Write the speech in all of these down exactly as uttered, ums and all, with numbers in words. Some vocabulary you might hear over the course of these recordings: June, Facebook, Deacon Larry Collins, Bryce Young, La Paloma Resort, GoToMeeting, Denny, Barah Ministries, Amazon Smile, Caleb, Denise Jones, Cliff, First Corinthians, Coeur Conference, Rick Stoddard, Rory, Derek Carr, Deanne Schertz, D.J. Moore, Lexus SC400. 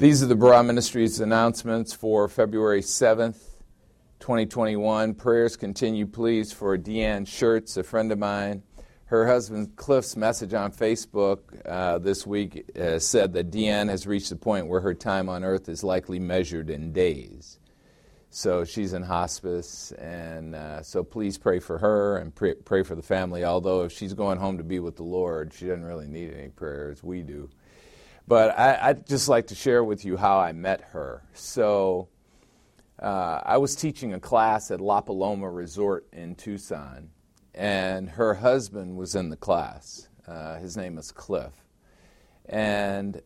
These are the Barah Ministries announcements for February seventh, twenty twenty-one. Prayers continue, please, for Deanne Schertz, a friend of mine. Her husband Cliff's message on Facebook uh, this week uh, said that Deanne has reached the point where her time on earth is likely measured in days. So she's in hospice, and uh, so please pray for her and pray, pray for the family, although if she's going home to be with the Lord, she doesn't really need any prayers. We do. But I, I'd just like to share with you how I met her. So uh, I was teaching a class at La Paloma Resort in Tucson, and her husband was in the class. Uh, his name is Cliff. And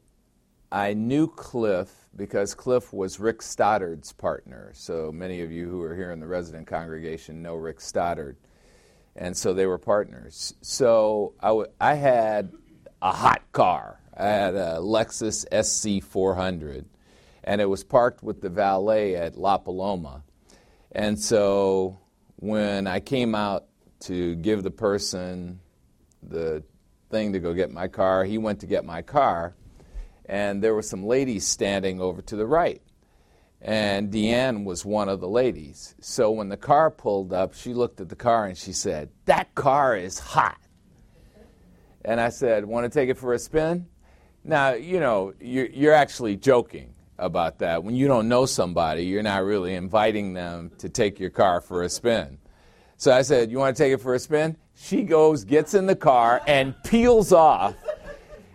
I knew Cliff because Cliff was Rick Stoddard's partner. So many of you who are here in the resident congregation know Rick Stoddard. And so they were partners. So I, w- I had a hot car. I had a Lexus S C four hundred. And it was parked with the valet at La Paloma. And so when I came out to give the person the thing to go get my car, he went to get my car. And there were some ladies standing over to the right. And Deanne was one of the ladies. So when the car pulled up, she looked at the car and she said, "That car is hot." And I said, "Want to take it for a spin?" Now, you know, you're actually joking about that. When you don't know somebody, you're not really inviting them to take your car for a spin. So I said, "You want to take it for a spin?" She goes, gets in the car, and peels off.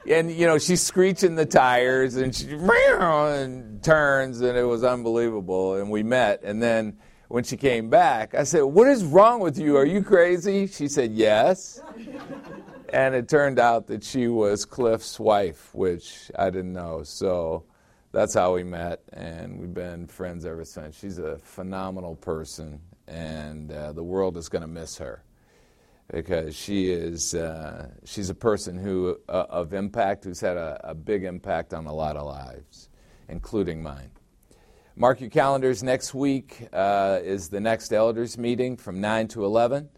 And, you know, she's screeching the tires, and she and turns, and it was unbelievable, and we met. And then when she came back, I said, "What is wrong with you? Are you crazy?" She said, "Yes." And it turned out that she was Cliff's wife, which I didn't know. So that's how we met, and we've been friends ever since. She's a phenomenal person, and uh, the world is going to miss her. Because she is, uh, she's a person who uh, of impact, who's had a, a big impact on a lot of lives, including mine. Mark your calendars. Next week uh, is the next elders meeting from nine to eleven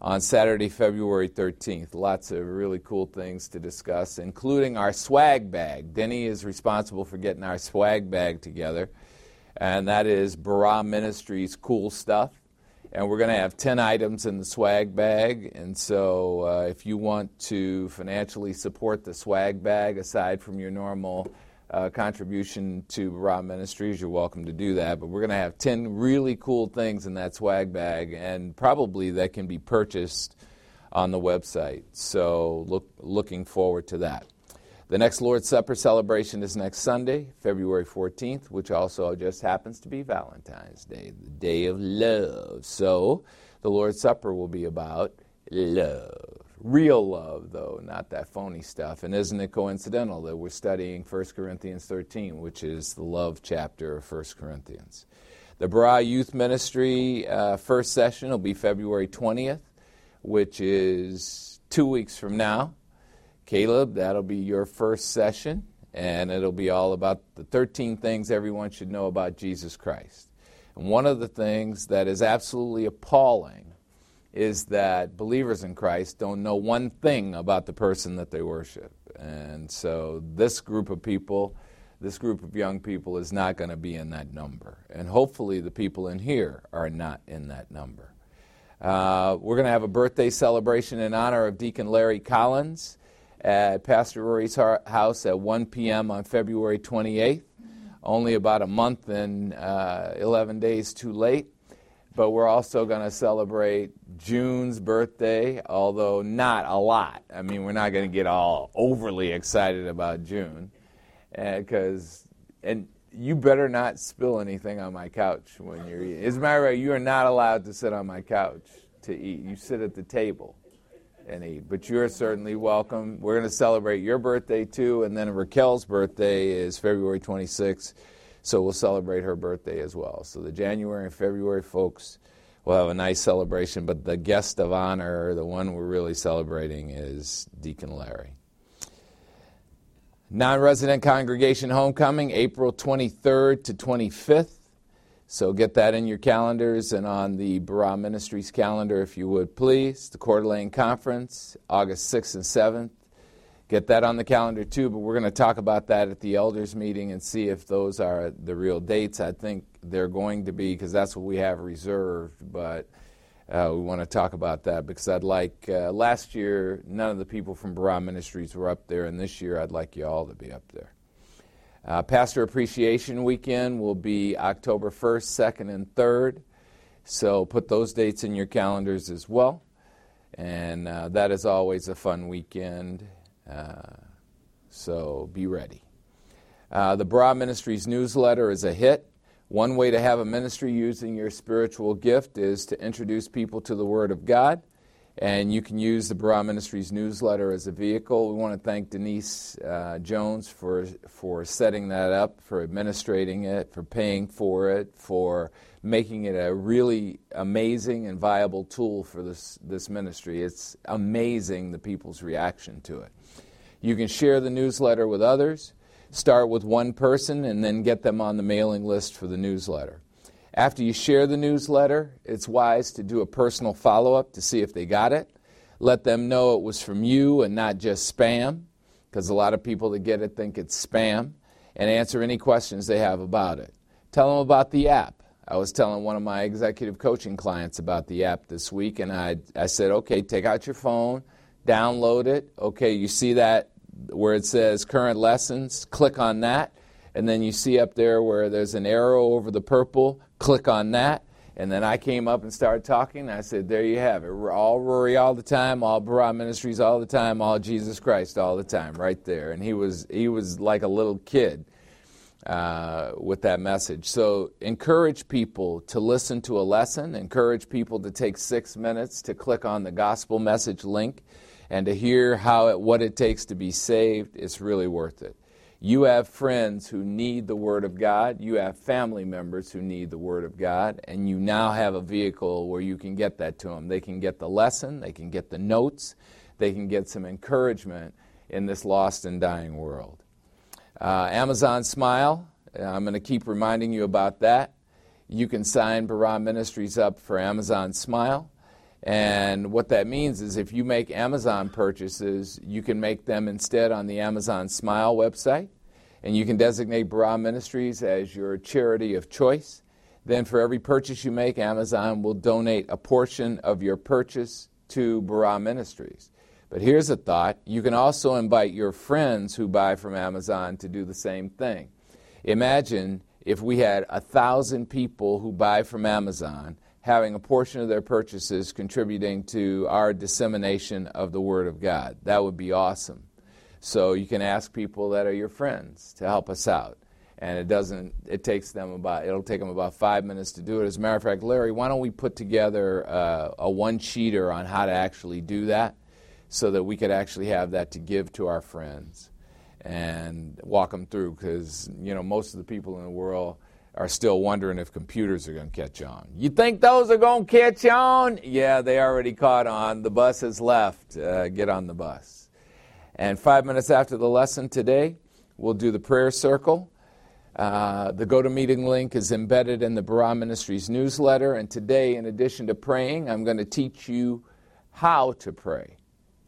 on Saturday, February thirteenth. Lots of really cool things to discuss, including our swag bag. Denny is responsible for getting our swag bag together, and that is Barah Ministries Cool Stuff. And we're going to have ten items in the swag bag. And so uh, if you want to financially support the swag bag, aside from your normal uh, contribution to Barah Ministries, you're welcome to do that. But we're going to have ten really cool things in that swag bag, and probably that can be purchased on the website. So look, looking forward to that. The next Lord's Supper celebration is next Sunday, February fourteenth, which also just happens to be Valentine's Day, the day of love. So the Lord's Supper will be about love, real love, though, not that phony stuff. And isn't it coincidental that we're studying First Corinthians thirteen, which is the love chapter of First Corinthians? The Barah Youth Ministry uh, first session will be February twentieth, which is two weeks from now. Caleb, that'll be your first session, and it'll be all about the thirteen things everyone should know about Jesus Christ. And one of the things that is absolutely appalling is that believers in Christ don't know one thing about the person that they worship. And so this group of people, this group of young people is not going to be in that number. And hopefully the people in here are not in that number. Uh, we're going to have a birthday celebration in honor of Deacon Larry Collins at Pastor Rory's house at one p.m. on February twenty-eighth, only about a month and uh, eleven days too late. But we're also going to celebrate June's birthday, although not a lot. I mean, we're not going to get all overly excited about June, because uh, and you better not spill anything on my couch when you're eating. As a matter of fact, you are not allowed to sit on my couch to eat. You sit at the table and eat, but you're certainly welcome. We're going to celebrate your birthday, too, and then Raquel's birthday is February twenty-sixth, so we'll celebrate her birthday as well. So the January and February folks will have a nice celebration, but the guest of honor, the one we're really celebrating, is Deacon Larry. Non-resident congregation homecoming, April twenty-third to twenty-fifth. So get that in your calendars and on the Barah Ministries calendar, if you would, please. The Coeur Conference, August sixth and seventh. get that on the calendar too, but we're going to talk about that at the elders meeting and see if those are the real dates. I think they're going to be, because that's what we have reserved, but uh, we want to talk about that because I'd like, uh, last year, none of the people from Barah Ministries were up there, and this year I'd like you all to be up there. Uh, Pastor Appreciation Weekend will be October first, second, and third, so put those dates in your calendars as well, and uh, that is always a fun weekend. Uh, so be ready. Uh, the Barah Ministries newsletter is a hit. One way to have a ministry using your spiritual gift is to introduce people to the Word of God, and you can use the Barah Ministries newsletter as a vehicle. We want to thank Denise uh, Jones for for setting that up, for administrating it, for paying for it, for making it a really amazing and viable tool for this, this ministry. It's amazing the people's reaction to it. You can share the newsletter with others. Start with one person and then get them on the mailing list for the newsletter. After you share the newsletter, it's wise to do a personal follow-up to see if they got it. Let them know it was from you and not just spam, because a lot of people that get it think it's spam, and answer any questions they have about it. Tell them about the app. I was telling one of my executive coaching clients about the app this week, and I I said, okay, take out your phone, download it. Okay, you see that where it says current lessons, click on that. And then you see up there where there's an arrow over the purple, click on that. And then I came up and started talking. I said, there you have it. We're all Rory all the time, all Barah Ministries all the time, all Jesus Christ all the time, right there. And he was he was like a little kid. Uh, with that message. So encourage people to listen to a lesson, encourage people to take six minutes to click on the gospel message link and to hear how it, what it takes to be saved. It's really worth it. You have friends who need the Word of God. You have family members who need the Word of God, and you now have a vehicle where you can get that to them. They can get the lesson, they can get the notes, they can get some encouragement in this lost and dying world. Uh, Amazon Smile, I'm going to keep reminding you about that. You can sign Barah Ministries up for Amazon Smile. And what that means is if you make Amazon purchases, you can make them instead on the Amazon Smile website. And you can designate Barah Ministries as your charity of choice. Then for every purchase you make, Amazon will donate a portion of your purchase to Barah Ministries. But here's a thought. You can also invite your friends who buy from Amazon to do the same thing. Imagine if we had a thousand people who buy from Amazon having a portion of their purchases contributing to our dissemination of the Word of God. That would be awesome. So you can ask people that are your friends to help us out. And it doesn't, it takes them about, it'll take them about five minutes to do it. As a matter of fact, Larry, why don't we put together uh, a one-sheeter on how to actually do that, so that we could actually have that to give to our friends and walk them through, because, you know, most of the people in the world are still wondering if computers are going to catch on. You think those are going to catch on? Yeah, they already caught on. The bus has left. Uh, get on the bus. And five minutes after the lesson today, we'll do the prayer circle. Uh, the GoToMeeting link is embedded in the Barah Ministries newsletter. And today, in addition to praying, I'm going to teach you how to pray.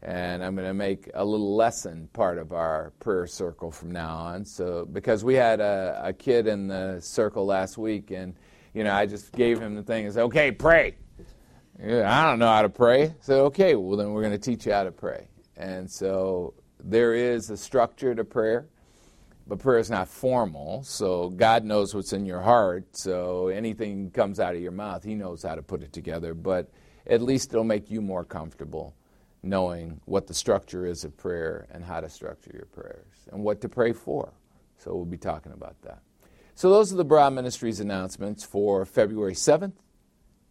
And I'm going to make a little lesson part of our prayer circle from now on. So, because we had a, a kid in the circle last week, and, you know, I just gave him the thing and said, okay, pray. I don't know how to pray. So, okay, well, then we're going to teach you how to pray. And so there is a structure to prayer, but prayer is not formal. So God knows what's in your heart. So anything comes out of your mouth, he knows how to put it together. But at least it'll make you more comfortable knowing what the structure is of prayer and how to structure your prayers and what to pray for. So we'll be talking about that. So those are the Barah Ministries announcements for February seventh,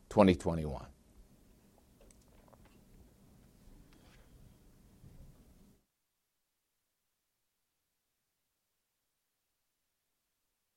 twenty twenty-one.